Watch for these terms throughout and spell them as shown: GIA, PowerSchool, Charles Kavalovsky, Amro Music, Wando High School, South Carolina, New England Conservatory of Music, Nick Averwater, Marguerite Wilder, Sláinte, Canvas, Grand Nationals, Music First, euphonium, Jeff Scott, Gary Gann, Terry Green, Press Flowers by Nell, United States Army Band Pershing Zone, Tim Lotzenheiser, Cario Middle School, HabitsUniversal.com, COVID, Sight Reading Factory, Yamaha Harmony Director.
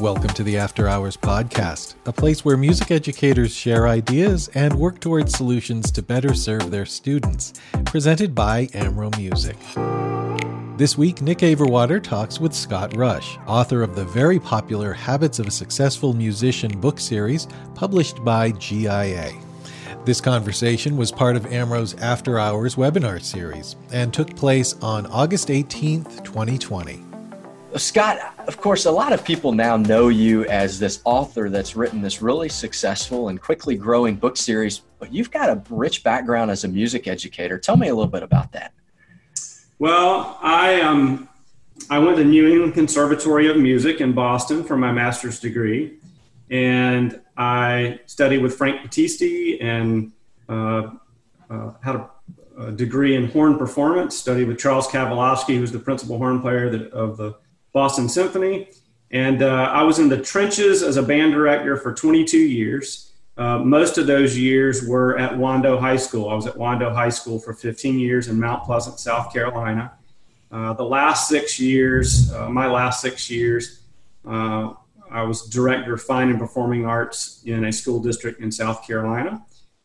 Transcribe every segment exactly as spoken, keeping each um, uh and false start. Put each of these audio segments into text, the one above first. Welcome to the After Hours Podcast, a place where music educators share ideas and work towards solutions to better serve their students, presented by Amro Music. This week, Nick Averwater talks with Scott Rush, author of the very popular Habits of a Successful Musician book series published by G I A. This conversation was part of Amro's After Hours webinar series and took place on August eighteenth, twenty twenty. Scott, of course, a lot of people now know you as this author that's written this really successful and quickly growing book series, but you've got a rich background as a music educator. Tell me a little bit about that. Well, I um, I went to New England Conservatory of Music in Boston for my master's degree, and I studied with Frank Battisti and uh, uh, had a, a degree in horn performance, studied with Charles Kavalovsky, who's the principal horn player that, of the Boston Symphony, and uh, I was in the trenches as a band director for twenty-two years. Uh, most of those years were at Wando High School. I was at Wando High School for fifteen years in Mount Pleasant, South Carolina. Uh, the last six years, uh, my last six years, uh, I was director of fine and performing arts in a school district in South Carolina.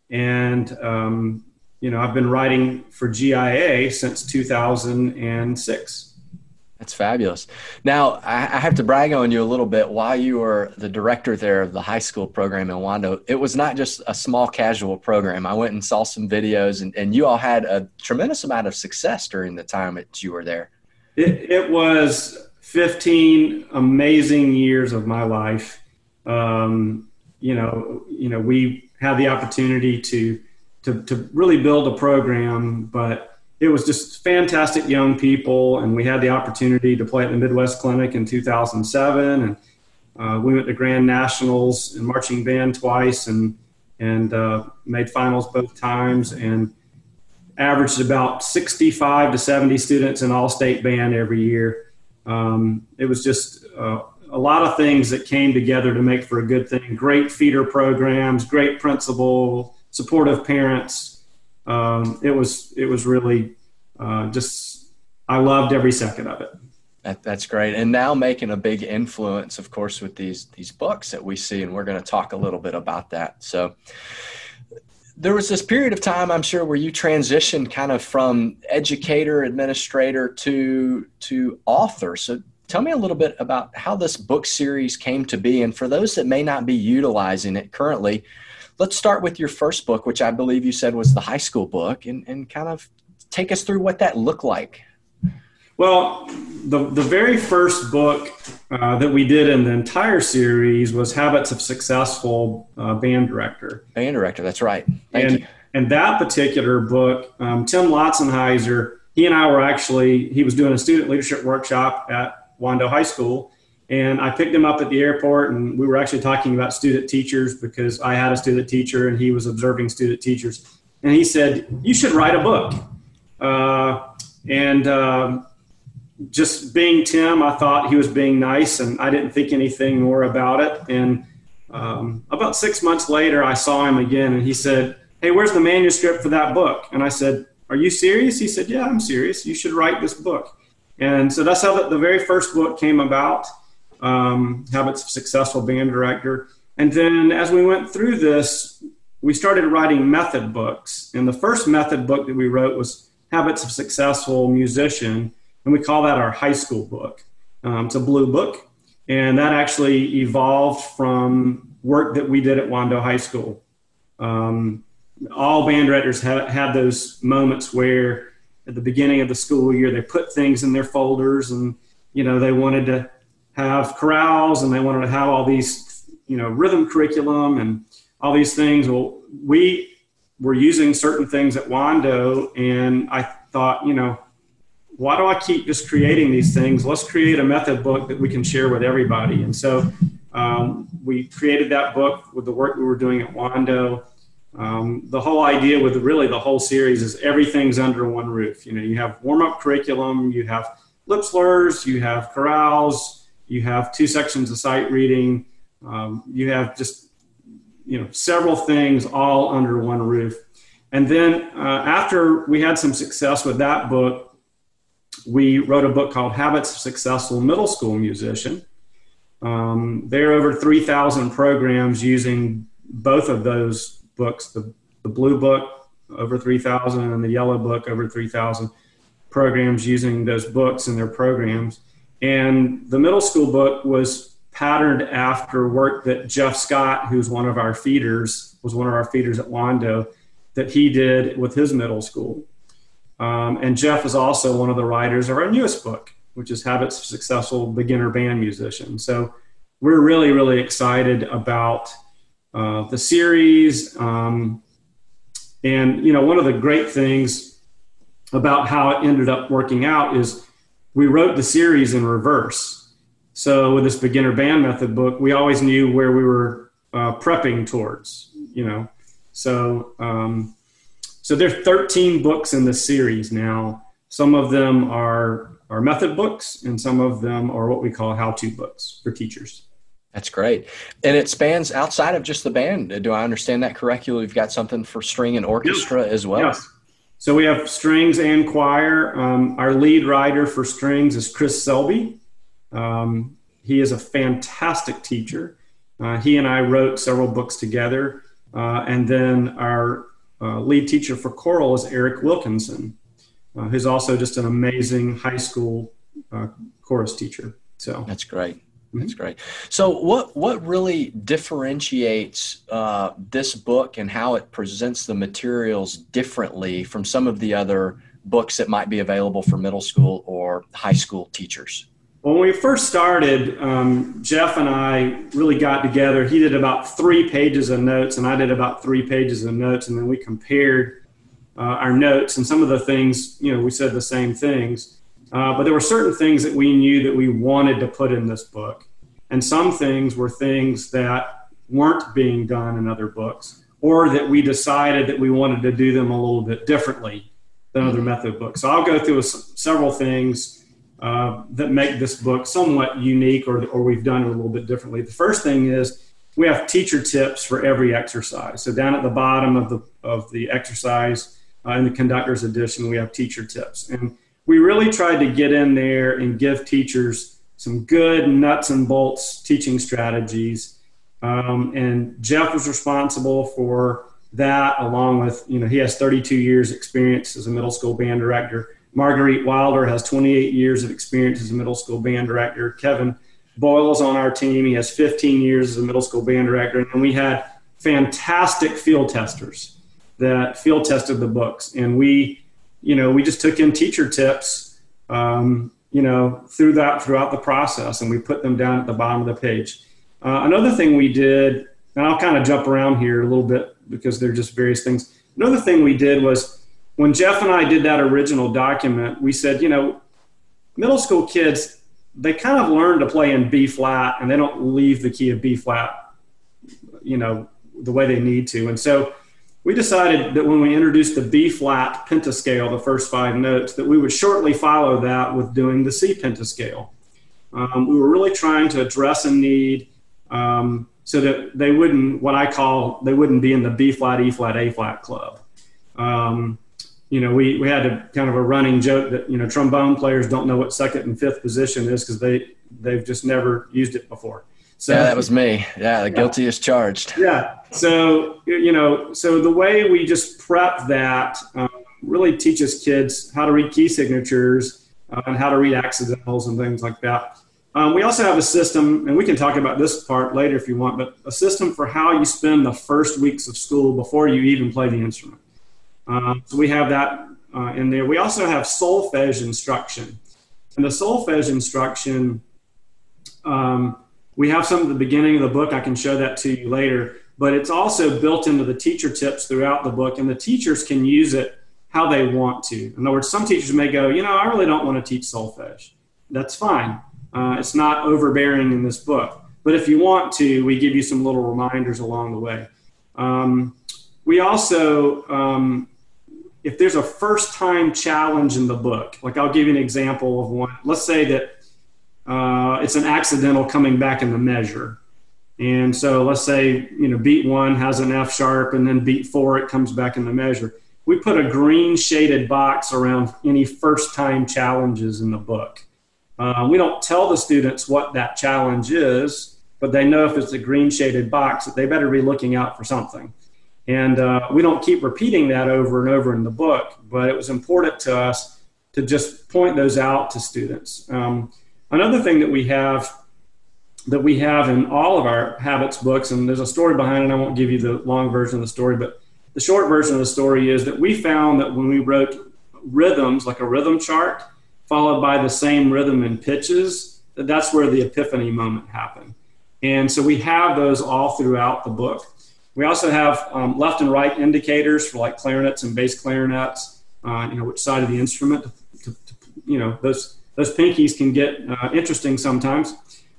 And, um, you know, I've been writing for G I A since two thousand six. That's fabulous. Now, I have to brag on you a little bit. While you were the director there of the high school program in Wando, it was not just a small casual program. I went and saw some videos, and, and you all had a tremendous amount of success during the time that you were there. It, it was fifteen amazing years of my life. Um, you know, you know, we had the opportunity to, to, to really build a program, but it was just fantastic young people, and we had the opportunity to play at the Midwest Clinic in two thousand seven, and uh, we went to Grand Nationals in marching band twice, and and uh, made finals both times, and averaged about sixty-five to seventy students in all-state band every year. Um, it was just uh, a lot of things that came together to make for a good thing. Great feeder programs, great principal, supportive parents. Um, it was, it was really, uh, just, I loved every second of it. That, that's great. And now making a big influence, of course, with these, these books that we see, and we're going to talk a little bit about that. So there was this period of time, I'm sure, where you transitioned kind of from educator, administrator to, to author. So tell me a little bit about how this book series came to be. And for those that may not be utilizing it currently, let's start with your first book, which I believe you said was the high school book, and, and kind of take us through what that looked like. Well, the, the very first book uh, that we did in the entire series was Habits of Successful uh, Band Director. Band Director, that's right. Thank and, you. And that particular book, um, Tim Lotzenheiser, he and I were actually, he was doing a student leadership workshop at Wando High School, and I picked him up at the airport, and we were actually talking about student teachers because I had a student teacher and he was observing student teachers. And he said, you should write a book. Uh, and uh, just being Tim, I thought he was being nice, and I didn't think anything more about it. And um, about six months later, I saw him again, and he said, hey, where's the manuscript for that book? And I said, are you serious? He said, yeah, I'm serious. You should write this book. And so that's how the very first book came about. Um, Habits of Successful Band Director. And then as we went through this, we started writing method books. And the first method book that we wrote was Habits of Successful Musician, and we call that our high school book. Um, it's a blue book, and that actually evolved from work that we did at Wando High School. Um, all band directors had, had those moments where at the beginning of the school year, they put things in their folders, and, you know, they wanted to have chorales, and they wanted to have all these, you know, rhythm curriculum and all these things. Well, we were using certain things at Wando, and I thought, you know, why do I keep just creating these things? Let's create a method book that we can share with everybody. And so um, we created that book with the work we were doing at Wando. Um, the whole idea with really the whole series is everything's under one roof. You know, you have warm-up curriculum, you have lip slurs, you have chorales, you have two sections of sight reading. Um, you have just, you know, several things all under one roof. And then uh, after we had some success with that book, we wrote a book called Habits of Successful Middle School Musician. Um, there are over three thousand programs using both of those books, the, the blue book over three thousand and the yellow book over three thousand programs using those books and their programs. And the middle school book was patterned after work that Jeff Scott, who's one of our feeders, was one of our feeders at Wando, that he did with his middle school. Um, and Jeff is also one of the writers of our newest book, which is Habits of a Successful Beginner Band Musician. So we're really, really excited about uh, the series. Um, and, you know, one of the great things about how it ended up working out is we wrote the series in reverse. So with this beginner band method book, we always knew where we were uh, prepping towards, you know. So, um, so there's thirteen books in this series now. Some of them are our method books, and some of them are what we call how-to books for teachers. That's great. And it spans outside of just the band. Do I understand that correctly? We've got something for string and orchestra as well. Yes. So we have strings and choir. Um, our lead writer for strings is Chris Selby. Um, he is a fantastic teacher. Uh, he and I wrote several books together. Uh, and then our uh, lead teacher for choral is Eric Wilkinson, Uh, who's also just an amazing high school uh, chorus teacher. So that's great. Mm-hmm. That's great. So what what really differentiates uh, this book and how it presents the materials differently from some of the other books that might be available for middle school or high school teachers? When we first started, um, Jeff and I really got together. He did about three pages of notes, and I did about three pages of notes, and then we compared Uh, our notes, and some of the things, you know, we said the same things, uh, but there were certain things that we knew that we wanted to put in this book, and some things were things that weren't being done in other books, or that we decided that we wanted to do them a little bit differently than other method books. So I'll go through a, several things uh, that make this book somewhat unique, or, or we've done it a little bit differently. The first thing is we have teacher tips for every exercise. So down at the bottom of the of the exercise, Uh, in the conductor's edition, we have teacher tips. And we really tried to get in there and give teachers some good nuts and bolts teaching strategies. Um, and Jeff was responsible for that, along with, you know, he has thirty-two years experience as a middle school band director. Marguerite Wilder has twenty-eight years of experience as a middle school band director. Kevin Boyle is on our team. He has fifteen years as a middle school band director. And we had fantastic field testers that field tested the books, and we, you know, we just took in teacher tips, um, you know, through that throughout the process, and we put them down at the bottom of the page. Uh, another thing we did, and I'll kind of jump around here a little bit because they're just various things. Another thing we did was when Jeff and I did that original document, we said, you know, middle school kids, they kind of learn to play in B flat, and they don't leave the key of B flat, you know, the way they need to, and so we decided that when we introduced the B-flat pentascale, the first five notes, that we would shortly follow that with doing the C pentascale. Um, we were really trying to address a need um, so that they wouldn't, what I call, they wouldn't be in the B-flat, E-flat, A-flat club. Um, you know, we, we had a kind of a running joke that, you know, trombone players don't know what second and fifth position is because they, they've just never used it before. So, yeah, that was me. Yeah, the guilty is charged. Yeah. So, you know, so the way we just prep that um, really teaches kids how to read key signatures uh, and how to read accidentals and things like that. Um, we also have a system, and we can talk about this part later if you want, but a system for how you spend the first weeks of school before you even play the instrument. Um, so we have that uh, in there. We also have solfege instruction. And the solfege instruction um, – we have some at the beginning of the book. I can show that to you later, but it's also built into the teacher tips throughout the book, and the teachers can use it how they want to. In other words, some teachers may go, you know, I really don't want to teach solfege. That's fine. Uh, it's not overbearing in this book, but if you want to, we give you some little reminders along the way. Um, we also, um, if there's a first time challenge in the book, like I'll give you an example of one. Let's say that Uh, it's an accidental coming back in the measure. And so let's say, you know, beat one has an F sharp, and then beat four, it comes back in the measure. We put a green shaded box around any first time challenges in the book. Uh, we don't tell the students what that challenge is, but they know if it's a green shaded box that they better be looking out for something. And uh, we don't keep repeating that over and over in the book, but it was important to us to just point those out to students. Um, another thing that we have that we have in all of our Habits books, and there's a story behind it, I won't give you the long version of the story, but the short version of the story is that we found that when we wrote rhythms, like a rhythm chart, followed by the same rhythm and pitches, that that's where the epiphany moment happened. And so we have those all throughout the book. We also have um, left and right indicators for like clarinets and bass clarinets, uh, you know, which side of the instrument, to, to, to, you know, those, those pinkies can get uh, interesting sometimes.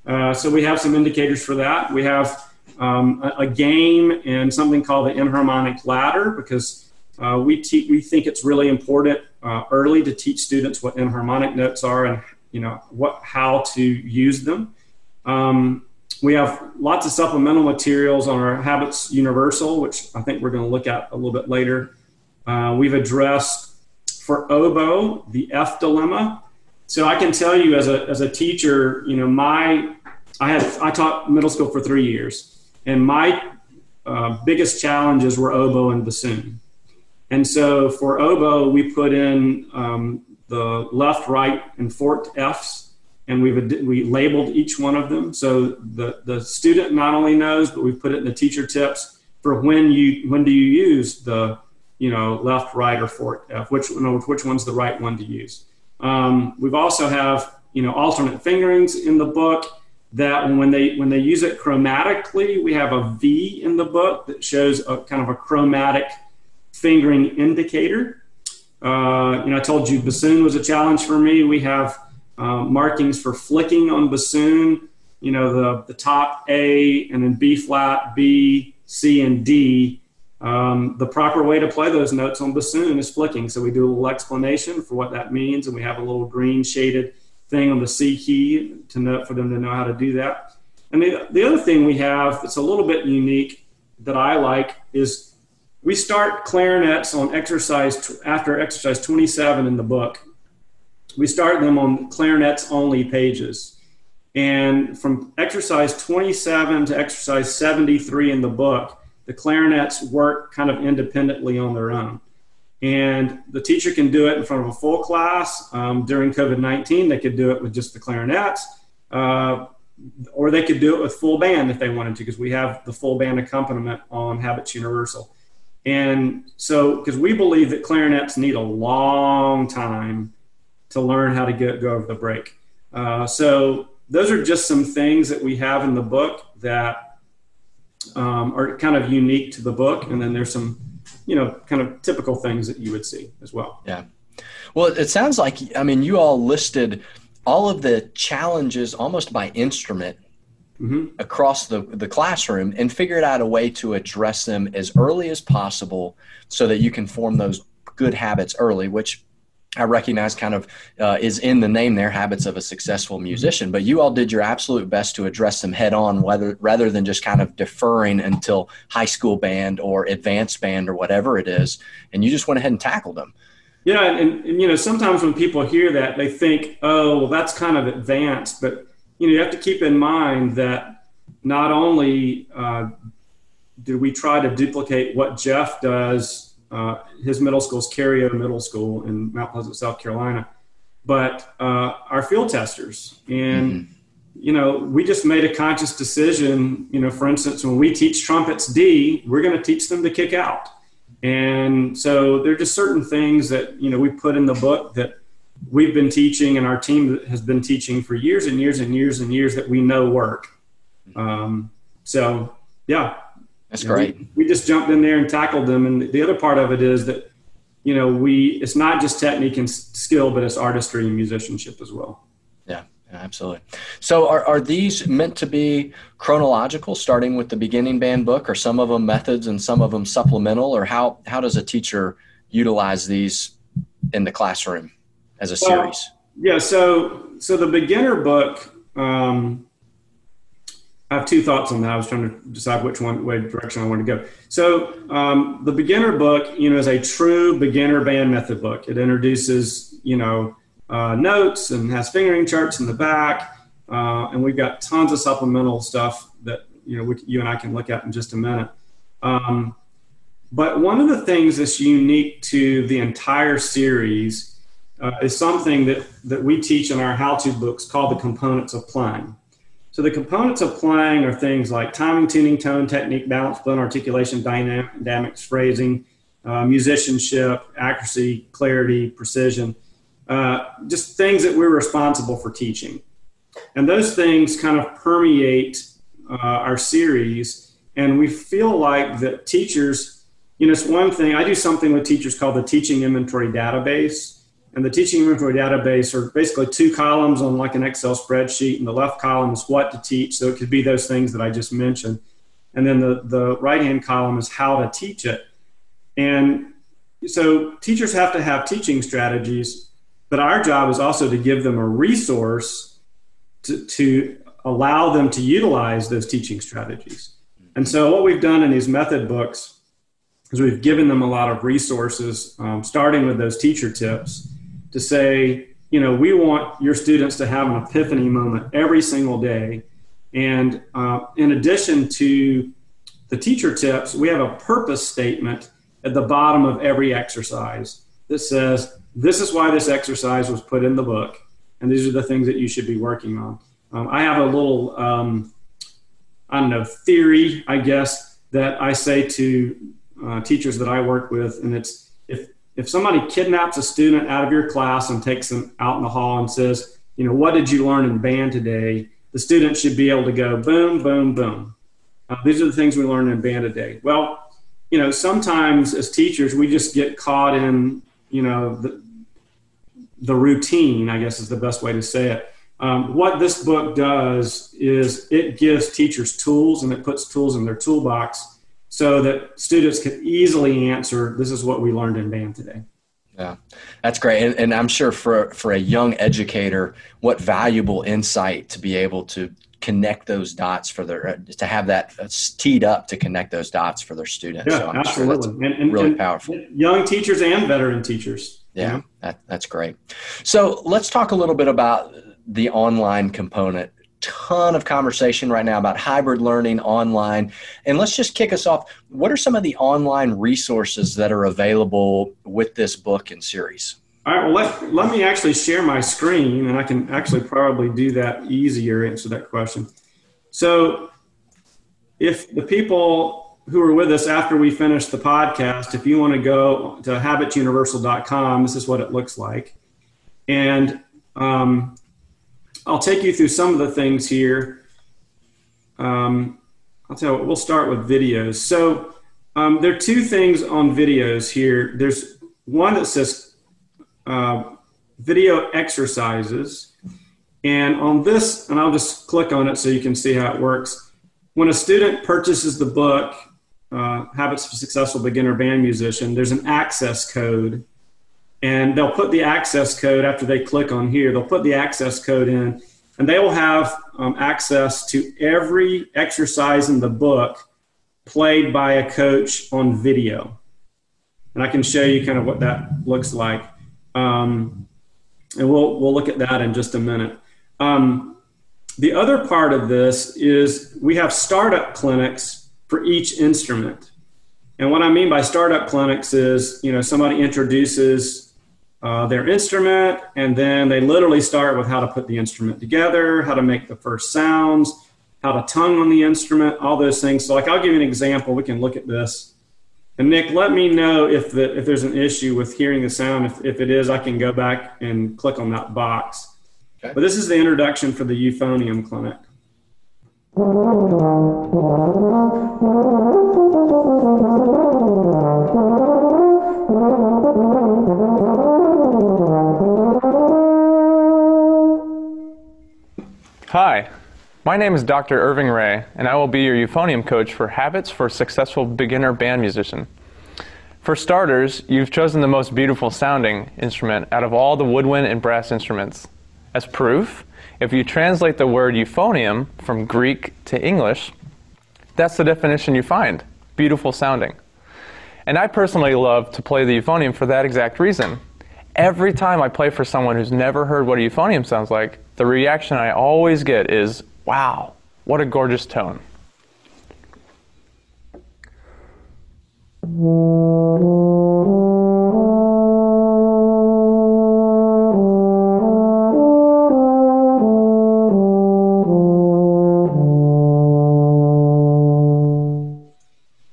Uh, so we have some indicators for that. We have um, a, a game and something called the enharmonic ladder, because uh, we, te- we think it's really important uh, early to teach students what enharmonic notes are and, you know, what, how to use them. Um, we have lots of supplemental materials on our Habits Universal, which I think we're going to look at a little bit later. Uh, we've addressed for oboe, the F dilemma. So I can tell you as a as a teacher, you know, my I had I taught middle school for three years, and my uh, biggest challenges were oboe and bassoon. And so for oboe, we put in um, the left, right, and forked Fs, and we we labeled each one of them. So the the student not only knows, but we put it in the teacher tips for when you when do you use the you know left, right, or forked F, which you know, which one's the right one to use. Um, we've also have, you know, alternate fingerings in the book that when they, when they use it chromatically, we have a V in the book that shows a kind of a chromatic fingering indicator. Uh, you know, I told you bassoon was a challenge for me. We have, um, markings for flicking on bassoon, you know, the, the top A and then B flat, B, C, and D. Um, the proper way to play those notes on bassoon is flicking. So we do a little explanation for what that means, and we have a little green shaded thing on the C key to know, for them to know how to do that. And the, the other thing we have that's a little bit unique that I like is we start clarinets on exercise, after exercise twenty-seven in the book, we start them on clarinets only pages. And from exercise twenty-seven to exercise seventy-three in the book, the clarinets work kind of independently on their own. And the teacher can do it in front of a full class. Um, during COVID nineteen, they could do it with just the clarinets, uh, or they could do it with full band if they wanted to, because we have the full band accompaniment on Habits Universal. And so, because we believe that clarinets need a long time to learn how to get, go over the break. Uh, so those are just some things that we have in the book that Um, are kind of unique to the book, and then there's some, you know, kind of typical things that you would see as well. Yeah. Well, it sounds like, I mean, you all listed all of the challenges almost by instrument mm-hmm. across the, the classroom and figured out a way to address them as early as possible so that you can form those good habits early, which I recognize kind of uh, is in the name there, Habits of a Successful Musician, but you all did your absolute best to address them head on whether, rather than just kind of deferring until high school band or advanced band or whatever it is. And you just went ahead and tackled them. Yeah. And, and you know, sometimes when people hear that, they think, oh, well, that's kind of advanced, but you know, you have to keep in mind that not only uh, do we try to duplicate what Jeff does, Uh, his middle school is Cario Middle School in Mount Pleasant, South Carolina, but uh, our field testers. And, mm-hmm. you know, we just made a conscious decision, you know, for instance, when we teach trumpets D, we're going to teach them to kick out. And so there are just certain things that, you know, we put in the book that we've been teaching and our team has been teaching for years and years and years and years that we know work. Um, so, yeah. That's great. We, we just jumped in there and tackled them. And the other part of it is that, you know, we, it's not just technique and skill, but it's artistry and musicianship as well. Yeah, absolutely. So are, are these meant to be chronological, starting with the beginning band book, or some of them methods and some of them supplemental, or how, how does a teacher utilize these in the classroom as a well, series? Yeah. So, so the beginner book, um, I have two thoughts on that. I was trying to decide which one way direction I wanted to go. So um, the beginner book, you know, is a true beginner band method book. It introduces, you know, uh, notes and has fingering charts in the back. Uh, and we've got tons of supplemental stuff that, you know, we, you and I can look at in just a minute. Um, but one of the things that's unique to the entire series uh, is something that, that we teach in our how-to books called the components of playing. So the components of playing are things like timing, tuning, tone, technique, balance, blend, articulation, dynamics, phrasing, uh, musicianship, accuracy, clarity, precision, uh, just things that we're responsible for teaching. And those things kind of permeate uh, our series. And we feel like that teachers, you know, it's one thing, I do something with teachers called the teaching inventory database. And the teaching inventory database are basically two columns on like an Excel spreadsheet. And the left column is what to teach. So it could be those things that I just mentioned. And then the, the right-hand column is how to teach it. And so teachers have to have teaching strategies, but our job is also to give them a resource To, to allow them to utilize those teaching strategies. And so what we've done in these method books is we've given them a lot of resources, um, starting with those teacher tips, to say, you know, we want your students to have an epiphany moment every single day. And uh, in addition to the teacher tips, we have a purpose statement at the bottom of every exercise that says, this is why this exercise was put in the book. And these are the things that you should be working on. Um, I have a little, um, I don't know, theory, I guess, that I say to uh, teachers that I work with. And it's if, if somebody kidnaps a student out of your class and takes them out in the hall and says, you know, what did you learn in band today? The student should be able to go boom, boom, boom. Uh, these are the things we learned in band today. Well, you know, sometimes as teachers, we just get caught in, you know, the the routine, I guess is the best way to say it. Um, what this book does is it gives teachers tools and it puts tools in their toolbox so that students can easily answer, this is what we learned in band today. Yeah, that's great. And, and I'm sure for, for a young educator, what valuable insight to be able to connect those dots for their, to have that teed up to connect those dots for their students. Yeah, so I'm absolutely. Sure that's and, and, really and powerful. Young teachers and veteran teachers. Yeah, that, that's great. So let's talk a little bit about the online component. Ton of conversation right now about hybrid learning online. And let's just kick us off. What are some of the online resources that are available with this book and series? All right, well, let, let me actually share my screen, and I can actually probably do that easier, answer that question. So if the people who are with us after we finish the podcast, if you want to go to habits universal dot com, this is what it looks like. And um, I'll take you through some of the things here. Um, I'll tell you what, we'll start with videos. So um, there are two things on videos here. There's one that says uh, video exercises. And on this, and I'll just click on it so you can see how it works. When a student purchases the book, Uh, Habits of a Successful Beginner Band Musician, there's an access code, and they'll put the access code after they click on here. They'll put the access code in, and they will have um, access to every exercise in the book played by a coach on video. And I can show you kind of what that looks like, um, and we'll we'll look at that in just a minute. Um, the other part of this is we have startup clinics for each instrument. And what I mean by startup clinics is, you know, somebody introduces uh, their instrument, and then they literally start with how to put the instrument together, how to make the first sounds, how to tongue on the instrument, all those things. So like, I'll give you an example. We can look at this. And Nick, let me know if the, if there's an issue with hearing the sound. If, if it is, I can go back and click on that box. Okay. But this is the introduction for the euphonium clinic. Hi, my name is Doctor Irving Ray, and I will be your euphonium coach for Habits for a Successful Beginner Band Musician. For starters, you've chosen the most beautiful sounding instrument out of all the woodwind and brass instruments. As proof, if you translate the word euphonium from Greek to English, that's the definition you find, beautiful sounding. And I personally love to play the euphonium for that exact reason. Every time I play for someone who's never heard what a euphonium sounds like, the reaction I always get is, wow, what a gorgeous tone.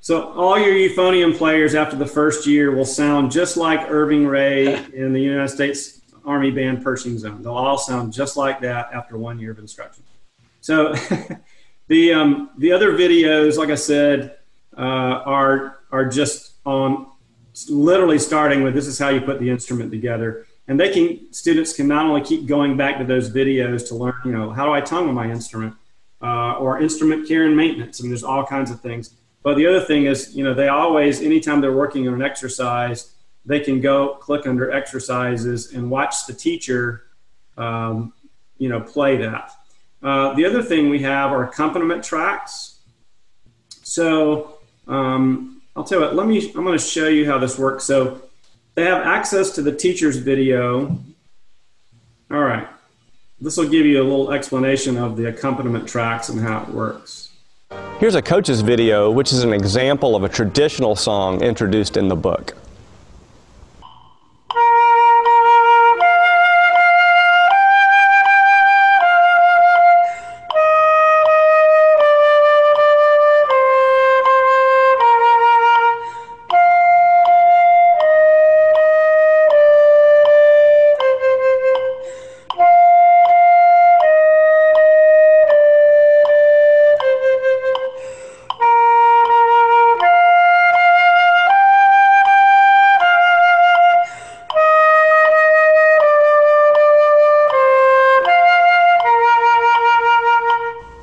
So all your euphonium players after the first year will sound just like Irving Ray in the United States Army Band Pershing Zone. They'll all sound just like that after one year of instruction. So the um, the other videos, like I said, uh, are are just on literally starting with this is how you put the instrument together, and they can students can not only keep going back to those videos to learn, you know, how do I tongue my instrument, uh, or instrument care and maintenance. I mean, there's all kinds of things. But the other thing is, you know, they always, anytime they're working on an exercise, they can go click under exercises and watch the teacher, um, you know, play that. Uh, the other thing we have are accompaniment tracks. So um, I'll tell you what, let me, I'm going to show you how this works. So they have access to the teacher's video. All right. This will give you a little explanation of the accompaniment tracks and how it works. Here's a coach's video, which is an example of a traditional song introduced in the book.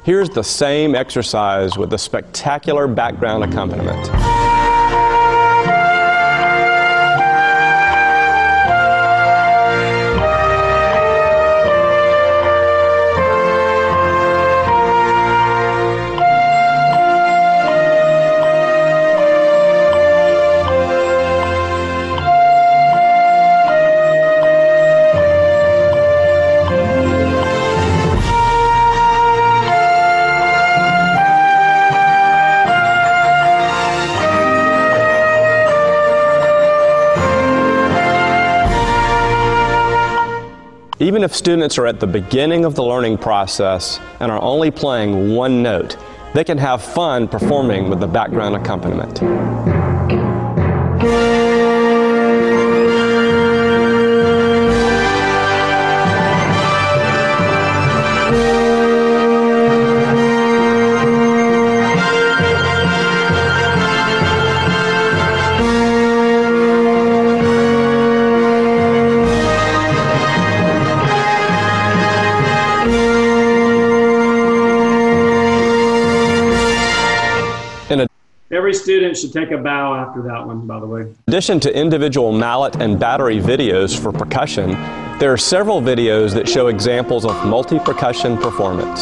Here's the same exercise with a spectacular background accompaniment. Even if students are at the beginning of the learning process and are only playing one note, they can have fun performing with the background accompaniment. Every student should take a bow after that one, by the way. In addition to individual mallet and battery videos for percussion, there are several videos that show examples of multi-percussion performance.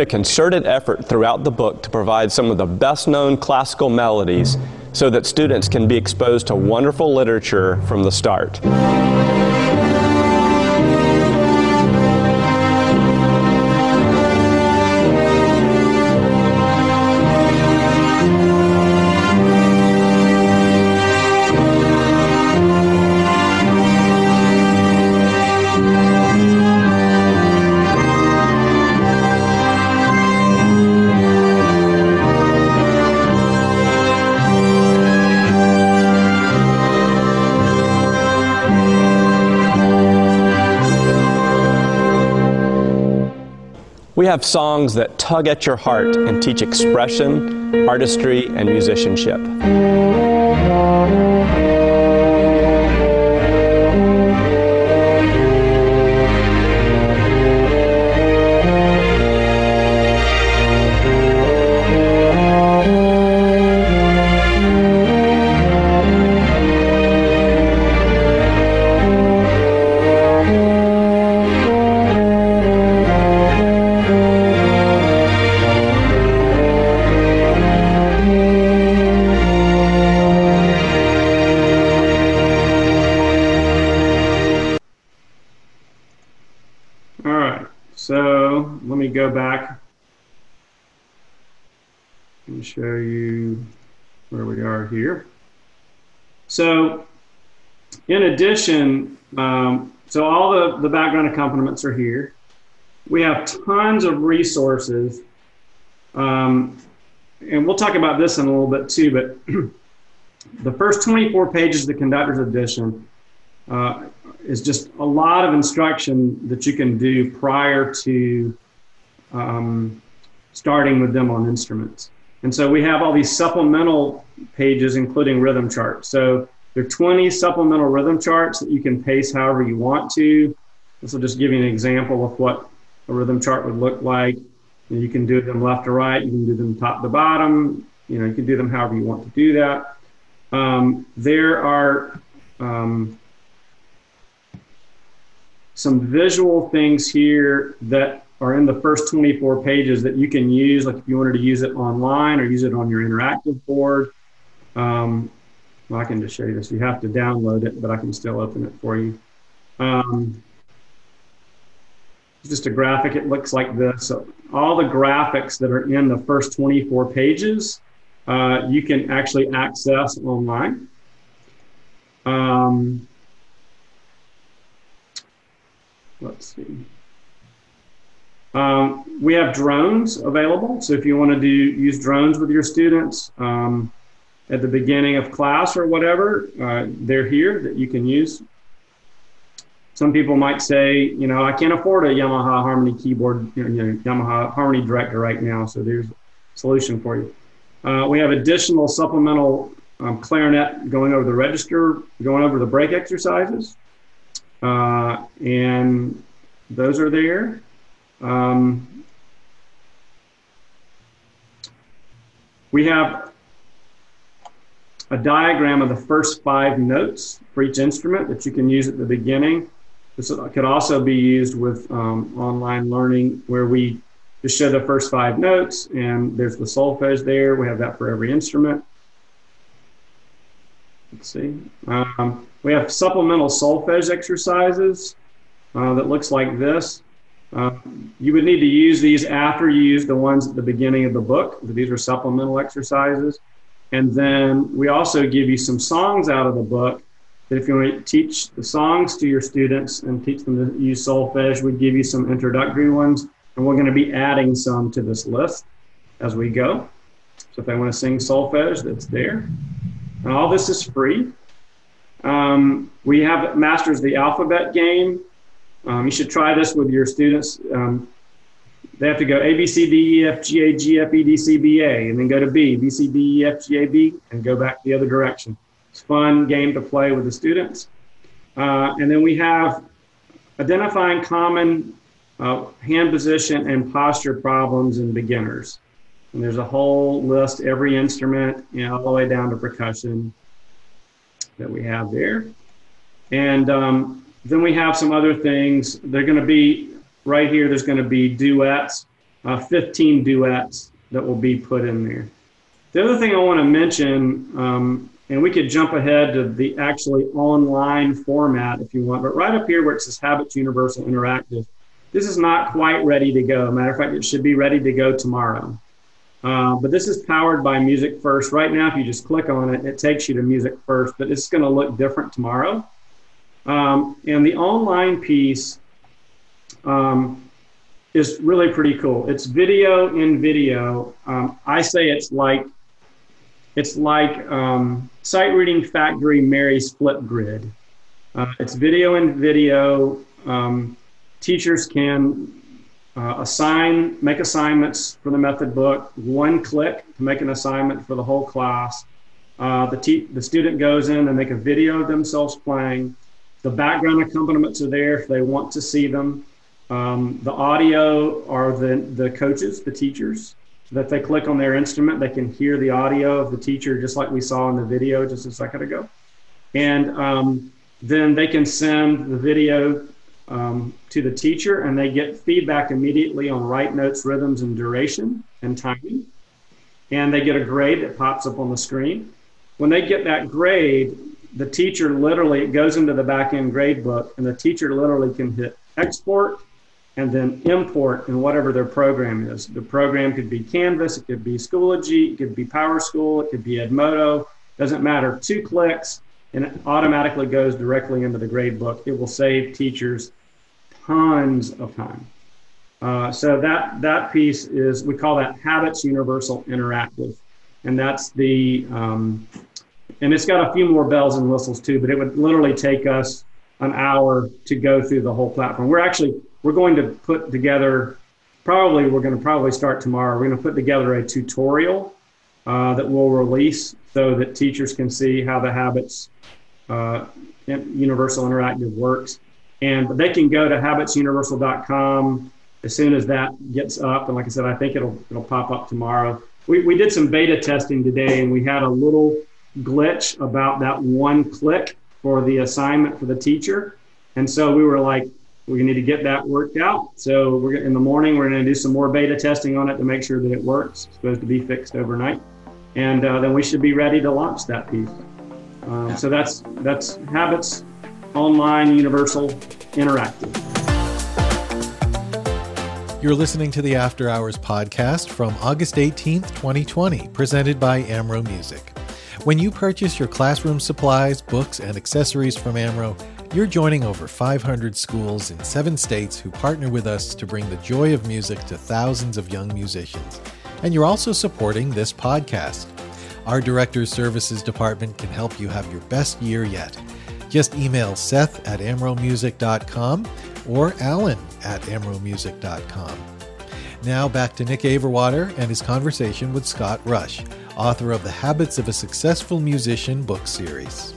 A concerted effort throughout the book to provide some of the best-known classical melodies so that students can be exposed to wonderful literature from the start. have songs that tug at your heart and teach expression, artistry, and musicianship. Go back and show you where we are here. So in addition, um, so all the, the background accompaniments are here. We have tons of resources. Um, and we'll talk about this in a little bit too, but the first twenty-four pages of the conductor's edition uh, is just a lot of instruction that you can do prior to Um, starting with them on instruments. And so we have all these supplemental pages, including rhythm charts. So there are twenty supplemental rhythm charts that you can pace however you want to. This will just give you an example of what a rhythm chart would look like. And you can do them left to right, you can do them top to bottom, you know, you can do them however you want to do that. Um, there are um, some visual things here that are in the first twenty-four pages that you can use, like if you wanted to use it online or use it on your interactive board. Um, well, I can just show you this. You have to download it, but I can still open it for you. Um, it's just a graphic. It looks like this. So all the graphics that are in the first twenty-four pages, uh, you can actually access online. Um, let's see. Um, we have drones available, so if you want to do use drones with your students um, at the beginning of class or whatever, uh, they're here that you can use. Some people might say, you know, I can't afford a Yamaha Harmony keyboard, you know, Yamaha Harmony Director right now, so there's a solution for you. Uh, we have additional supplemental um, clarinet going over the register, going over the break exercises, uh, and those are there. Um, we have a diagram of the first five notes for each instrument that you can use at the beginning. This could also be used with um, online learning, where we just show the first five notes and there's the solfege there. We have that for every instrument. Let's see. Um, we have supplemental solfege exercises uh, that looks like this. Uh, you would need to use these after you use the ones at the beginning of the book. These are supplemental exercises. And then we also give you some songs out of the book that if you want to teach the songs to your students and teach them to use solfege, we give you some introductory ones. And we're going to be adding some to this list as we go. So if they want to sing solfege, that's there. And all this is free. Um, we have Masters of the Alphabet game. Um, you should try this with your students. Um, they have to go A, B, C, D, E, F, G, A, G, F, E, D, C, B, A, and then go to B, B, C, D, E, F, G, A, B, and go back the other direction. It's a fun game to play with the students. Uh, and then we have identifying common uh, hand position and posture problems in beginners. And there's a whole list, every instrument, you know, all the way down to percussion that we have there. And um, then we have some other things. They're going to be right here. There's going to be duets, uh, fifteen duets that will be put in there. The other thing I want to mention, um, and we could jump ahead to the actually online format if you want, but right up here where it says Habits Universal Interactive, this is not quite ready to go. Matter of fact, it should be ready to go tomorrow. Uh, but this is powered by Music First. Right now, if you just click on it, it takes you to Music First, but it's going to look different tomorrow. Um, and the online piece um, is really pretty cool. It's video in video. Um, I say it's like it's like um, Sight Reading Factory marries Flipgrid. Uh, it's video in video. Um, teachers can uh, assign, make assignments for the method book, one click to make an assignment for the whole class. Uh, the, te the student goes in and they can video themselves playing. The background accompaniments are there if they want to see them. Um, the audio are the, the coaches, the teachers, that if they click on their instrument, they can hear the audio of the teacher, just like we saw in the video just a second ago. And um, then they can send the video um, to the teacher, and they get feedback immediately on right notes, rhythms, and duration and timing. And they get a grade that pops up on the screen. When they get that grade, the teacher literally, it goes into the back-end grade book, and the teacher literally can hit export and then import in whatever their program is. The program could be Canvas, it could be Schoology, it could be PowerSchool, it could be Edmodo, doesn't matter, two clicks, and it automatically goes directly into the grade book. It will save teachers tons of time. Uh, so that, that piece is, we call that Habits Universal Interactive, and that's the, um, and it's got a few more bells and whistles too, but it would literally take us an hour to go through the whole platform. We're actually, we're going to put together, probably, we're going to probably start tomorrow, we're going to put together a tutorial uh, that we'll release so that teachers can see how the Habits uh, Universal Interactive works. And they can go to habits universal dot com as soon as that gets up. And like I said, I think it'll, it'll pop up tomorrow. We, we did some beta testing today, and we had a little glitch about that one click for the assignment for the teacher. And so we were like, we need to get that worked out. So we're in the morning, we're going to do some more beta testing on it to make sure that it works. It's supposed to be fixed overnight. And uh, then we should be ready to launch that piece. Um, so that's, that's Habits Online Universal Interactive. You're listening to the After Hours podcast from August eighteenth, twenty twenty, presented by Amro Music. When you purchase your classroom supplies, books, and accessories from Amro, you're joining over five hundred schools in seven states who partner with us to bring the joy of music to thousands of young musicians. And you're also supporting this podcast. Our Director Services Department can help you have your best year yet. Just email Seth at amro music dot com or Alan at amro music dot com. Now back to Nick Averwater and his conversation with Scott Rush, author of the Habits of a Successful Musician book series.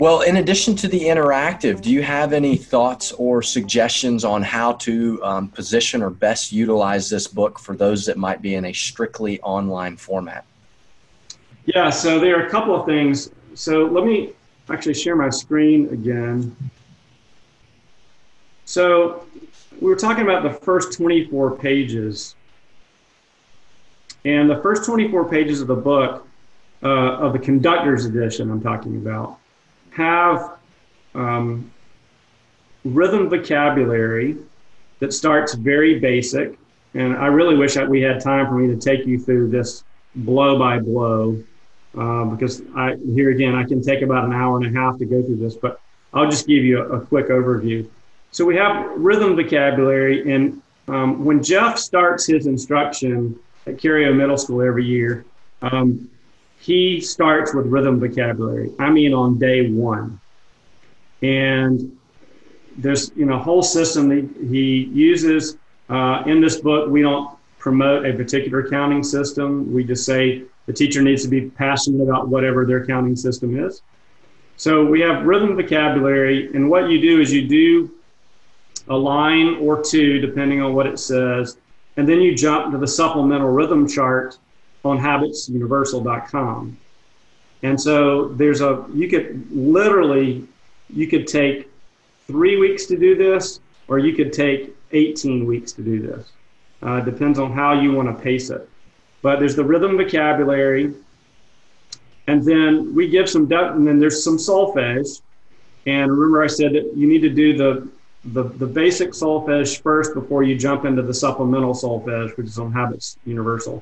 Well, in addition to the interactive, do you have any thoughts or suggestions on how to um, position or best utilize this book for those that might be in a strictly online format? Yeah, so there are a couple of things. So let me actually share my screen again. So we were talking about the first twenty-four pages. And the first twenty-four pages of the book, uh, of the conductor's edition I'm talking about, have um, rhythm vocabulary that starts very basic. And I really wish that we had time for me to take you through this blow by blow, uh, because I, here again, I can take about an hour and a half to go through this, but I'll just give you a, a quick overview. So we have rhythm vocabulary, and um, when Jeff starts his instruction at Cario Middle School every year, um, he starts with rhythm vocabulary. I mean, on day one. And there's, you know, a whole system that he uses. Uh, in this book, we don't promote a particular counting system. We just say the teacher needs to be passionate about whatever their counting system is. So we have rhythm vocabulary, and what you do is you do a line or two, depending on what it says, and then you jump to the supplemental rhythm chart on habits universal dot com. And so there's a, you could literally, you could take three weeks to do this, or you could take eighteen weeks to do this. Uh, depends on how you want to pace it. But there's the rhythm vocabulary, and then we give some, and then there's some solfege. And remember I said that you need to do the, the, the basic solfege first before you jump into the supplemental solfege, which is on Habits Universal.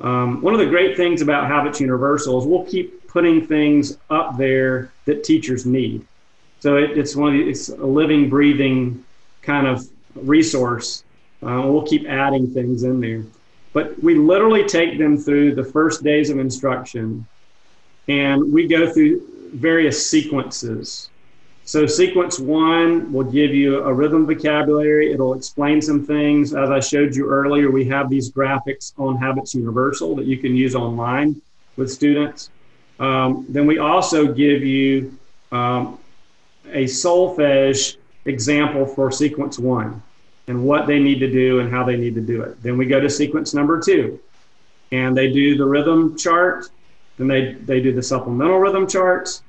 Um, one of the great things about Habits Universal is we'll keep putting things up there that teachers need. So it, it's one of the, it's a living, breathing kind of resource. Uh, we'll keep adding things in there. But we literally take them through the first days of instruction, and we go through various sequences. So sequence one will give you a rhythm vocabulary. It'll explain some things. As I showed you earlier, we have these graphics on Habits Universal that you can use online with students. Um, then we also give you um, a solfege example for sequence one and what they need to do and how they need to do it. Then we go to sequence number two, and they do the rhythm chart. Then they, they do the supplemental rhythm charts.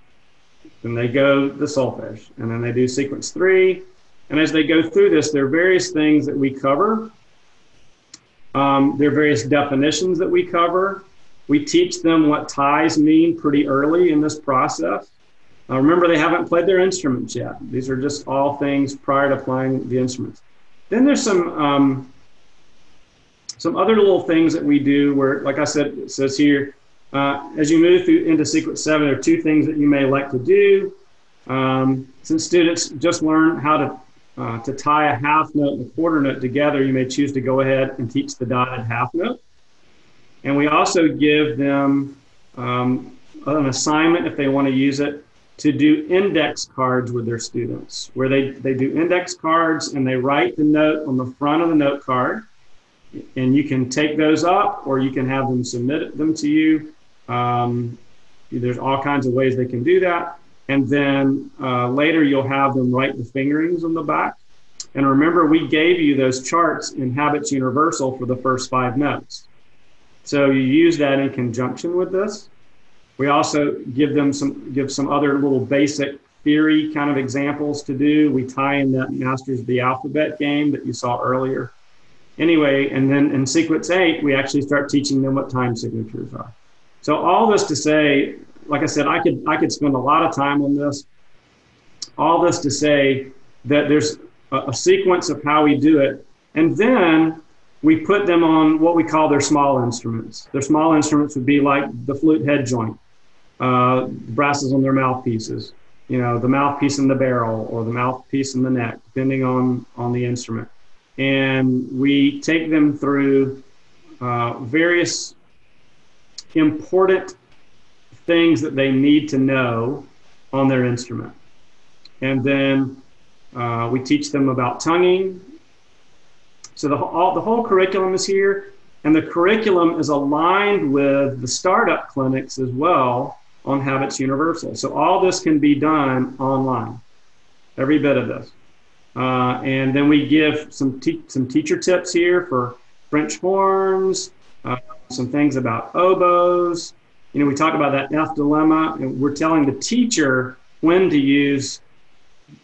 Then they go the solfege, and then they do sequence three. And as they go through this, there are various things that we cover. Um, there are various definitions that we cover. We teach them what ties mean pretty early in this process. Uh, remember, they haven't played their instruments yet. These are just all things prior to playing the instruments. Then there's some um, some other little things that we do where, like I said, it says here, uh, as you move through into sequence seven, there are two things that you may like to do. Um, since students just learn how to, uh, to tie a half note and a quarter note together, you may choose to go ahead and teach the dotted half note. And we also give them um, an assignment, if they want to use it, to do index cards with their students, where they, they do index cards and they write the note on the front of the note card. And you can take those up, or you can have them submit them to you. Um, there's all kinds of ways they can do that. And then uh, later you'll have them write the fingerings on the back. And remember, we gave you those charts in Habits Universal for the first five notes. So you use that in conjunction with this. We also give them some, give some other little basic theory kind of examples to do. We tie in that Masters of the Alphabet game that you saw earlier. Anyway, and then in sequence eight, we actually start teaching them what time signatures are. So all this to say, like I said, I could, I could spend a lot of time on this. All this to say that there's a, a sequence of how we do it. And then we put them on what we call their small instruments. Their small instruments would be like the flute head joint, uh, brasses on their mouthpieces, you know, the mouthpiece in the barrel or the mouthpiece in the neck, depending on, on the instrument. And we take them through uh, various important things that they need to know on their instrument. And then uh, we teach them about tonguing. So the, all, the whole curriculum is here, and the curriculum is aligned with the startup clinics as well on Habits Universal. So all this can be done online, every bit of this. Uh, and then we give some, te some teacher tips here for French horns, uh, some things about oboes. You know, we talk about that F dilemma, and we're telling the teacher when to use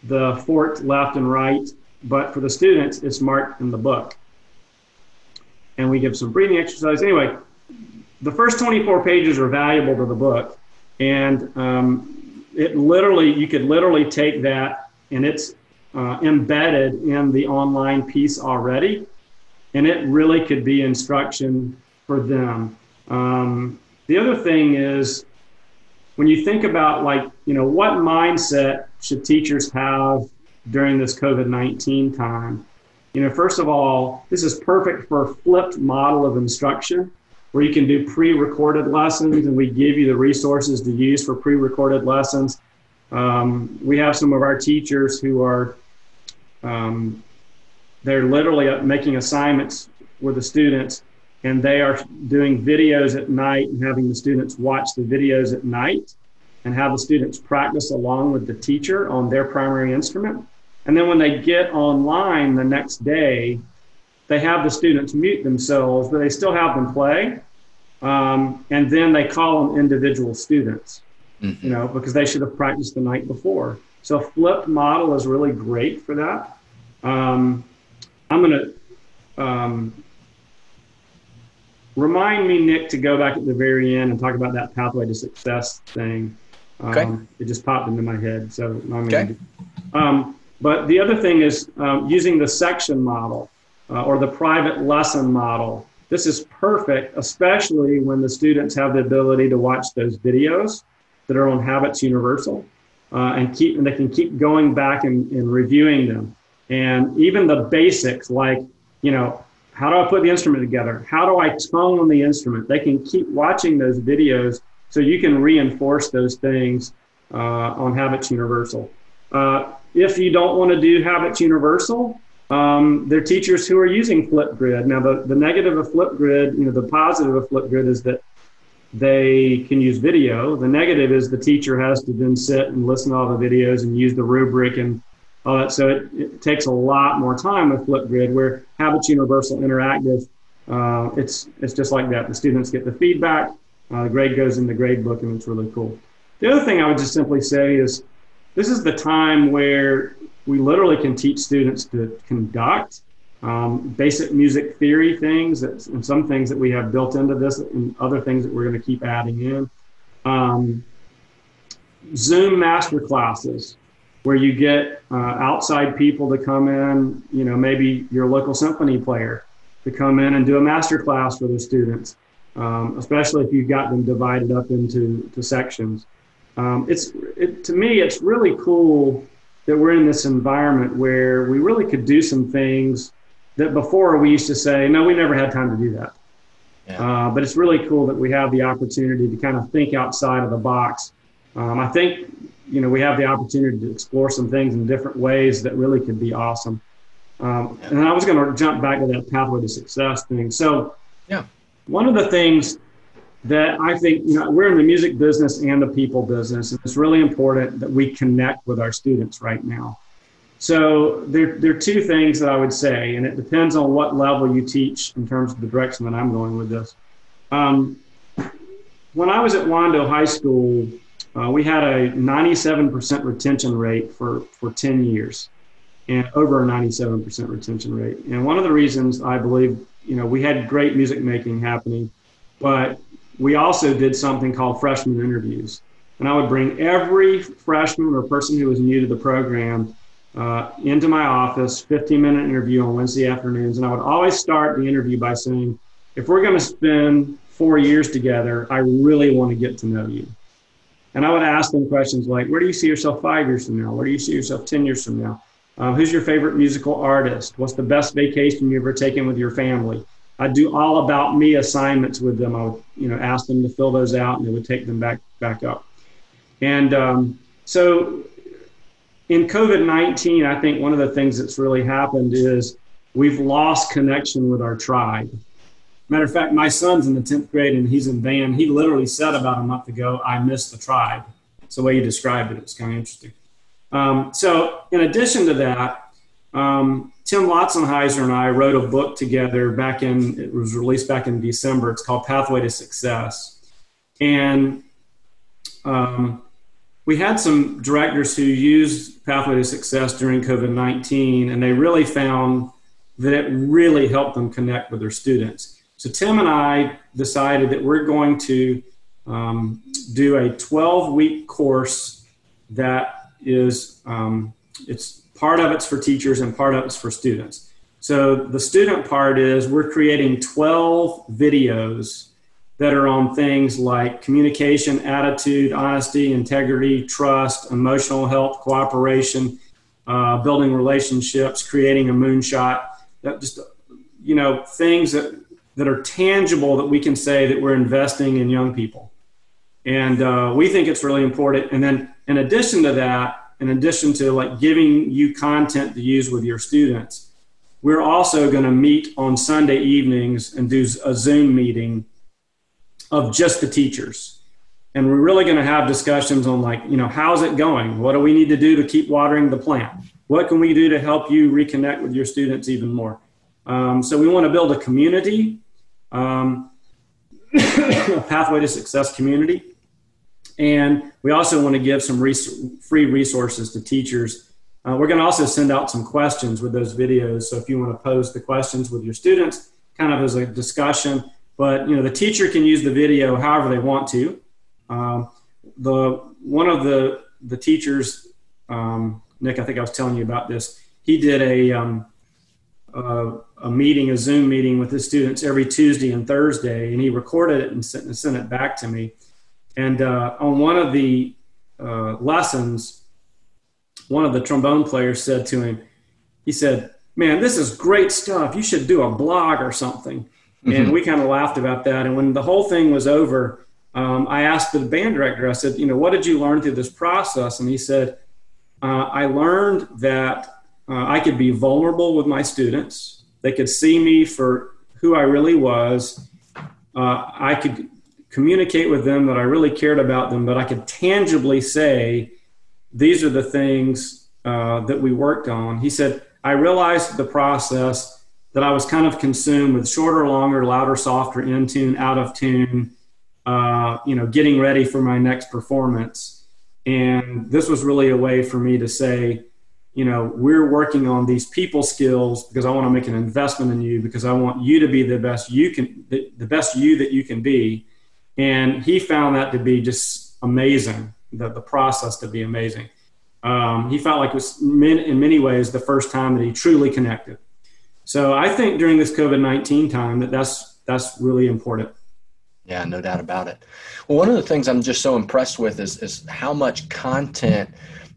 the forked left and right, but for the students, it's marked in the book. And we give some breathing exercises. Anyway, the first twenty-four pages are valuable to the book, and um, it literally, you could literally take that, and it's Uh, embedded in the online piece already, and it really could be instruction for them. Um, the other thing is, when you think about, like, you know, what mindset should teachers have during this COVID nineteen time? You know, first of all, this is perfect for a flipped model of instruction, where you can do pre-recorded lessons, and we give you the resources to use for pre-recorded lessons. Um, we have some of our teachers who are, um, they're literally making assignments with the students, and they are doing videos at night and having the students watch the videos at night and have the students practice along with the teacher on their primary instrument. And then when they get online the next day, they have the students mute themselves, but they still have them play. Um, and then they call them individual students. Mm-hmm. You know, because they should have practiced the night before. So a flipped model is really great for that. Um, I'm going to um, remind me, Nick, to go back at the very end and talk about that Pathway to Success thing. Um, okay. It just popped into my head. So I'm okay. Gonna do. Um, but the other thing is um, using the section model uh, or the private lesson model. This is perfect, especially when the students have the ability to watch those videos that are on Habits Universal, uh, and keep and they can keep going back and, and reviewing them. And even the basics, like, you know, how do I put the instrument together? How do I tone on the instrument? They can keep watching those videos, so you can reinforce those things uh, on Habits Universal. Uh, if you don't want to do Habits Universal, um, they're teachers who are using Flipgrid. Now, the, the negative of Flipgrid, you know, the positive of Flipgrid is that they can use video. The negative is the teacher has to then sit and listen to all the videos and use the rubric and all that. So it, it takes a lot more time with Flipgrid, where Habits Universal Interactive, Uh, it's it's just like that. The students get the feedback, uh, the grade goes in the grade book, and it's really cool. The other thing I would just simply say is this is the time where we literally can teach students to conduct um, basic music theory things, that, and some things that we have built into this and other things that we're going to keep adding in. Um, Zoom master classes, where you get uh, outside people to come in, you know, maybe your local symphony player, to come in and do a master class for the students, um, especially if you've got them divided up into to sections. Um, it's it, to me, it's really cool that we're in this environment where we really could do some things that before we used to say, no, we never had time to do that. Yeah. Uh, but it's really cool that we have the opportunity to kind of think outside of the box. Um, I think, you know, we have the opportunity to explore some things in different ways that really could be awesome. Um, and I was going to jump back to that Pathway to Success thing. So yeah, one of the things that I think, you know, we're in the music business and the people business, and it's really important that we connect with our students right now. So there, there are two things that I would say, and it depends on what level you teach in terms of the direction that I'm going with this. Um, when I was at Wando High School, uh, we had a ninety-seven percent retention rate for, for ten years. And over a ninety-seven percent retention rate. And one of the reasons I believe, you know, we had great music making happening, but we also did something called freshman interviews. And I would bring every freshman or person who was new to the program uh, into my office, fifteen minute interview on Wednesday afternoons. And I would always start the interview by saying, if we're gonna spend four years together, I really wanna get to know you. And I would ask them questions like, where do you see yourself five years from now? Where do you see yourself ten years from now? Uh, who's your favorite musical artist? What's the best vacation you've ever taken with your family? I do all about me assignments with them. I would, you know, ask them to fill those out, and they would take them back back up. And um, so in COVID nineteen, I think one of the things that's really happened is we've lost connection with our tribe. Matter of fact, my son's in the tenth grade, and he's in band. He literally said about a month ago, I miss the tribe. It's the way you described it. It's kind of interesting. Um, so in addition to that, um, Tim Lotzenheiser and I wrote a book together back in, it was released back in December. It's called Pathway to Success. And um, we had some directors who used Pathway to Success during COVID nineteen, and they really found that it really helped them connect with their students. So Tim and I decided that we're going to um, do a twelve week course that is um, it's part of it's for teachers and part of it's for students. So the student part is we're creating twelve videos that are on things like communication, attitude, honesty, integrity, trust, emotional health, cooperation, uh, building relationships, creating a moonshot, that just, you know, things that, that are tangible that we can say that we're investing in young people. And uh, we think it's really important. And then in addition to that, in addition to like giving you content to use with your students, we're also going to meet on Sunday evenings and do a Zoom meeting of just the teachers. And we're really going to have discussions on like, you know, how's it going? What do we need to do to keep watering the plant? What can we do to help you reconnect with your students even more? Um, so we want to build a community, um, a Pathway to Success community. And we also want to give some res- free resources to teachers. Uh, we're going to also send out some questions with those videos. So if you want to pose the questions with your students, kind of as a discussion, but you know, the teacher can use the video however they want to. Um, the one of the the teachers, um, Nick, I think I was telling you about this. He did a um, a, a meeting, a Zoom meeting with his students every Tuesday and Thursday, and he recorded it and sent, and sent it back to me. And uh, on one of the uh, lessons, one of the trombone players said to him, he said, man, this is great stuff. You should do a blog or something. Mm-hmm. And we kind of laughed about that. And when the whole thing was over, um, I asked the band director, I said, you know, what did you learn through this process? And he said, uh, I learned that uh, I could be vulnerable with my students. They could see me for who I really was. Uh, I could communicate with them that I really cared about them, but I could tangibly say, these are the things uh, that we worked on. He said, I realized the process that I was kind of consumed with shorter, longer, louder, softer, in tune, out of tune, uh, you know, getting ready for my next performance. And this was really a way for me to say, you know, we're working on these people skills because I want to make an investment in you, because I want you to be the best you can, the best you that you can be. And he found that to be just amazing, the, the process to be amazing. Um, he felt like it was min, in many ways the first time that he truly connected. So I think during this COVID nineteen time that that's, that's really important. Yeah, no doubt about it. Well, one of the things I'm just so impressed with is, is how much content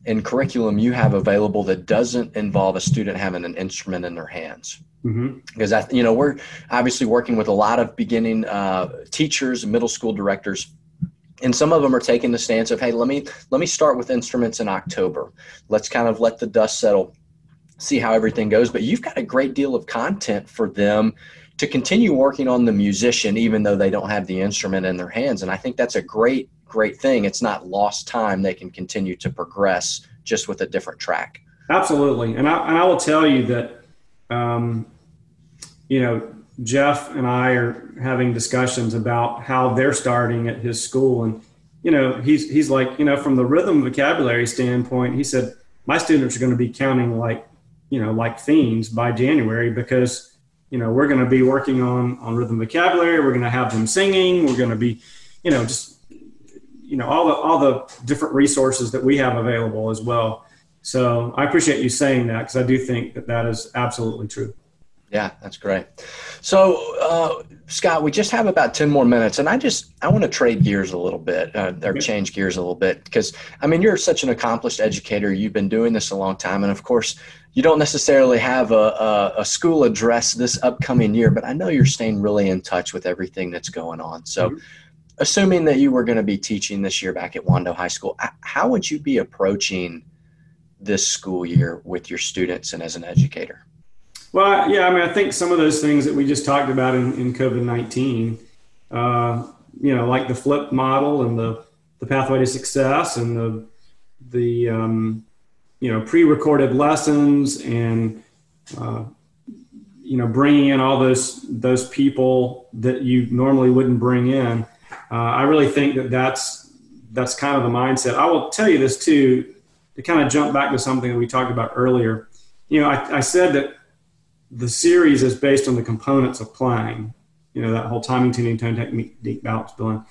and curriculum you have available that doesn't involve a student having an instrument in their hands. Mm-hmm. Because, I, you know, we're obviously working with a lot of beginning uh, teachers, middle school directors, and some of them are taking the stance of, hey, let me let me start with instruments in October. Let's kind of let the dust settle, see how everything goes. But you've got a great deal of content for them to continue working on the musician, even though they don't have the instrument in their hands. And I think that's a great, great thing. It's not lost time. They can continue to progress just with a different track. Absolutely. And I, and I will tell you that, Um, you know, Jeff and I are having discussions about how they're starting at his school. And, you know, he's, he's like, you know, from the rhythm vocabulary standpoint, he said, my students are going to be counting like, you know, like fiends by January, because, you know, we're going to be working on, on rhythm vocabulary. We're going to have them singing. We're going to be, you know, just, you know, all the, all the different resources that we have available as well. So I appreciate you saying that, because I do think that that is absolutely true. Yeah, that's great. So, uh, Scott, we just have about ten more minutes, and I just I want to trade gears a little bit uh, or change gears a little bit, because, I mean, you're such an accomplished educator. You've been doing this a long time, and, of course, you don't necessarily have a, a, a school address this upcoming year, but I know you're staying really in touch with everything that's going on. So mm-hmm. assuming that you were going to be teaching this year back at Wando High School, how would you be approaching this school year with your students and as an educator? Well, yeah, I mean, I think some of those things that we just talked about in, in COVID nineteen, uh, you know, like the flip model and the, the pathway to success and the, the um, you know, pre-recorded lessons and, uh, you know, bringing in all those, those people that you normally wouldn't bring in. Uh, I really think that that's, that's kind of the mindset. I will tell you this too, to kind of jump back to something that we talked about earlier. You know, I, I said that the series is based on the components of playing, you know, that whole timing, tuning, tone, technique, deep balance, building.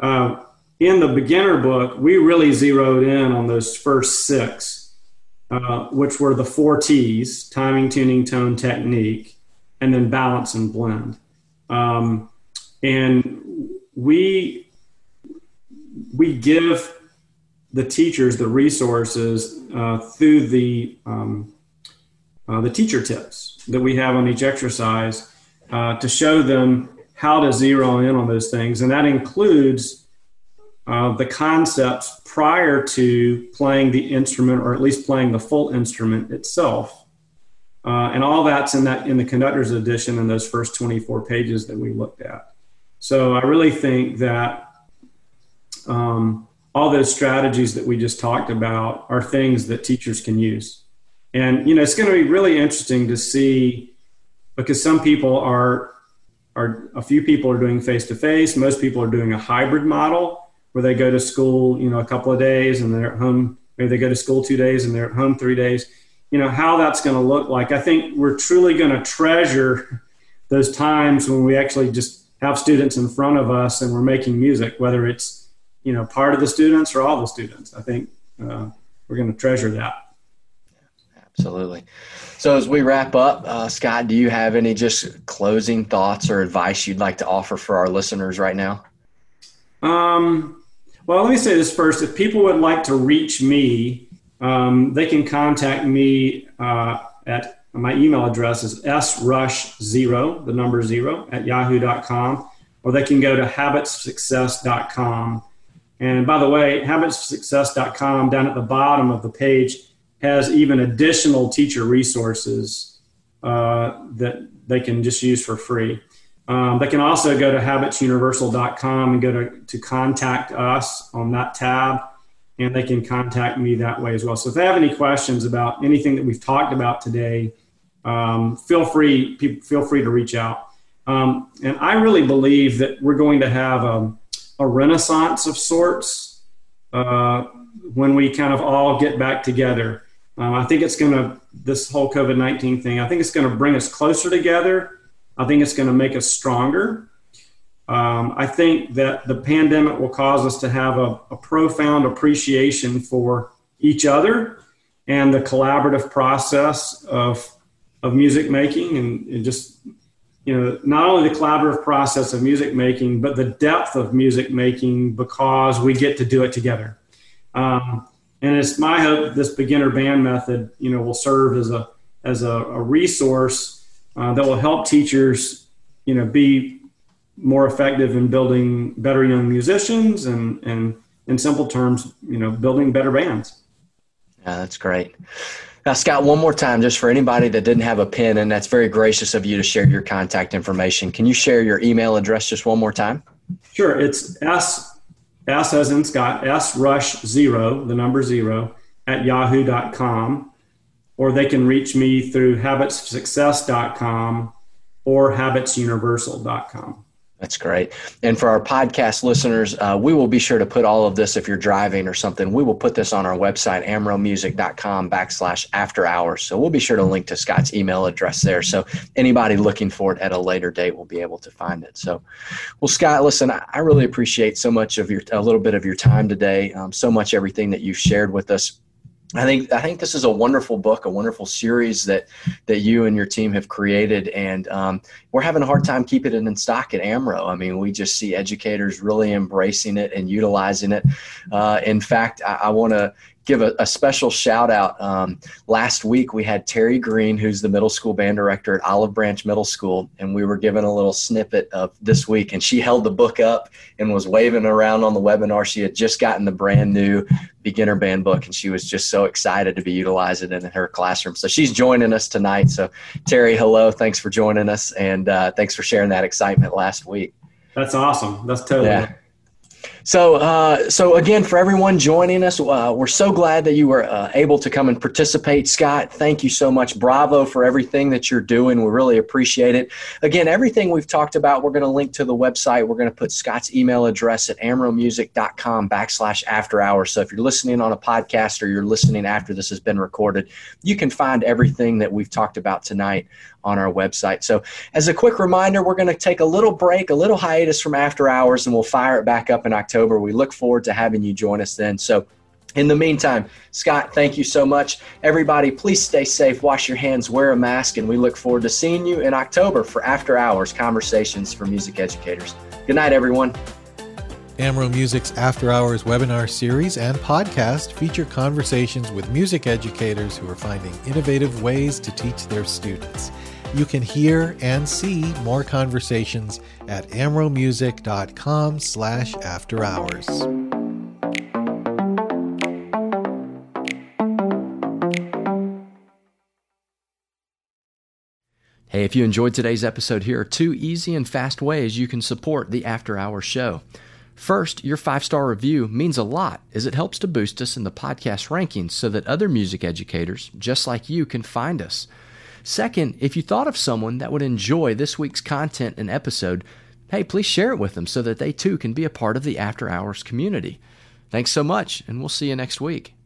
Uh, in the beginner book, we really zeroed in on those first six, uh, which were the four T's: timing, tuning, tone, technique, and then balance and blend. Um, and we, we give the teachers the resources uh, through the um, uh, the teacher tips that we have on each exercise uh, to show them how to zero in on those things. And that includes uh, the concepts prior to playing the instrument, or at least playing the full instrument itself. Uh, and all that's in that in the conductor's edition in those first twenty-four pages that we looked at. So I really think that um, all those strategies that we just talked about are things that teachers can use. And, you know, it's going to be really interesting to see, because some people are, are a few people are doing face-to-face. Most people are doing a hybrid model where they go to school, you know, a couple of days and they're at home. Maybe they go to school two days and they're at home three days. You know, how that's going to look like. I think we're truly going to treasure those times when we actually just have students in front of us and we're making music, whether it's, you know, part of the students or all the students. I think uh, we're going to treasure that. Absolutely. So as we wrap up, uh, Scott, do you have any just closing thoughts or advice you'd like to offer for our listeners right now? Um, well, let me say this first. If people would like to reach me, um, they can contact me uh, at my email address is s rush zero, the number zero, at yahoo dot com, or they can go to habits success dot com. And by the way, habits of success dot com, down at the bottom of the page, has even additional teacher resources uh, that they can just use for free. Um, they can also go to habits universal dot com and go to, to contact us on that tab, and they can contact me that way as well. So if they have any questions about anything that we've talked about today, um, feel free feel free to reach out. Um, and I really believe that we're going to have a, a renaissance of sorts uh, when we kind of all get back together. Um, I think it's going to, this whole COVID nineteen thing, I think it's going to bring us closer together. I think it's going to make us stronger. Um, I think that the pandemic will cause us to have a, a profound appreciation for each other and the collaborative process of of music making, and, and just, you know, not only the collaborative process of music making, but the depth of music making, because we get to do it together. Um, and it's my hope this beginner band method, you know, will serve as a as a, a resource Uh, that will help teachers, you know, be more effective in building better young musicians and, and in simple terms, you know, building better bands. Yeah, that's great. Now, Scott, one more time, just for anybody that didn't have a pen, and that's very gracious of you to share your contact information. Can you share your email address just one more time? Sure. It's S, S as in Scott, S Rush zero, the number zero, at yahoo dot com. Or they can reach me through habits of success dot com or habits universal dot com. That's great. And for our podcast listeners, uh, we will be sure to put all of this, if you're driving or something, we will put this on our website, amro music dot com backslash after hours. So we'll be sure to link to Scott's email address there. So anybody looking for it at a later date will be able to find it. So, well, Scott, listen, I really appreciate so much of your, a little bit of your time today, um, so much everything that you've shared with us. I think I think this is a wonderful book, a wonderful series that that you and your team have created, and um, we're having a hard time keeping it in stock at Amro. I mean, we just see educators really embracing it and utilizing it. Uh, in fact, I, I want to give a, a special shout out. Um, last week we had Terry Green, who's the middle school band director at Olive Branch Middle School, and we were given a little snippet of this week, and she held the book up and was waving around on the webinar. She had just gotten the brand new beginner band book, and she was just so excited to be utilizing it in her classroom. So she's joining us tonight. So Terry, hello, thanks for joining us, and uh, thanks for sharing that excitement last week. That's awesome. That's totally yeah. So, uh, so again, for everyone joining us, uh, we're so glad that you were uh, able to come and participate. Scott, thank you so much. Bravo for everything that you're doing. We really appreciate it. Again, everything we've talked about, we're going to link to the website. We're going to put Scott's email address at amro music dot com backslash after hours. So if you're listening on a podcast or you're listening after this has been recorded, you can find everything that we've talked about tonight on our website. So as a quick reminder, we're going to take a little break, a little hiatus from after hours, and we'll fire it back up in October. We look forward to having you join us then. So in the meantime, Scott, thank you so much. Everybody, please stay safe, wash your hands, wear a mask, and we look forward to seeing you in October for After Hours Conversations for Music Educators. Good night, everyone. Amro Music's After Hours webinar series and podcast feature conversations with music educators who are finding innovative ways to teach their students. You can hear and see more conversations at amro music dot com slash after hours. Hey, if you enjoyed today's episode, here are two easy and fast ways you can support the After Hours show. First, your five-star review means a lot as it helps to boost us in the podcast rankings so that other music educators just like you can find us. Second, if you thought of someone that would enjoy this week's content and episode, hey, please share it with them so that they too can be a part of the After Hours community. Thanks so much, and we'll see you next week.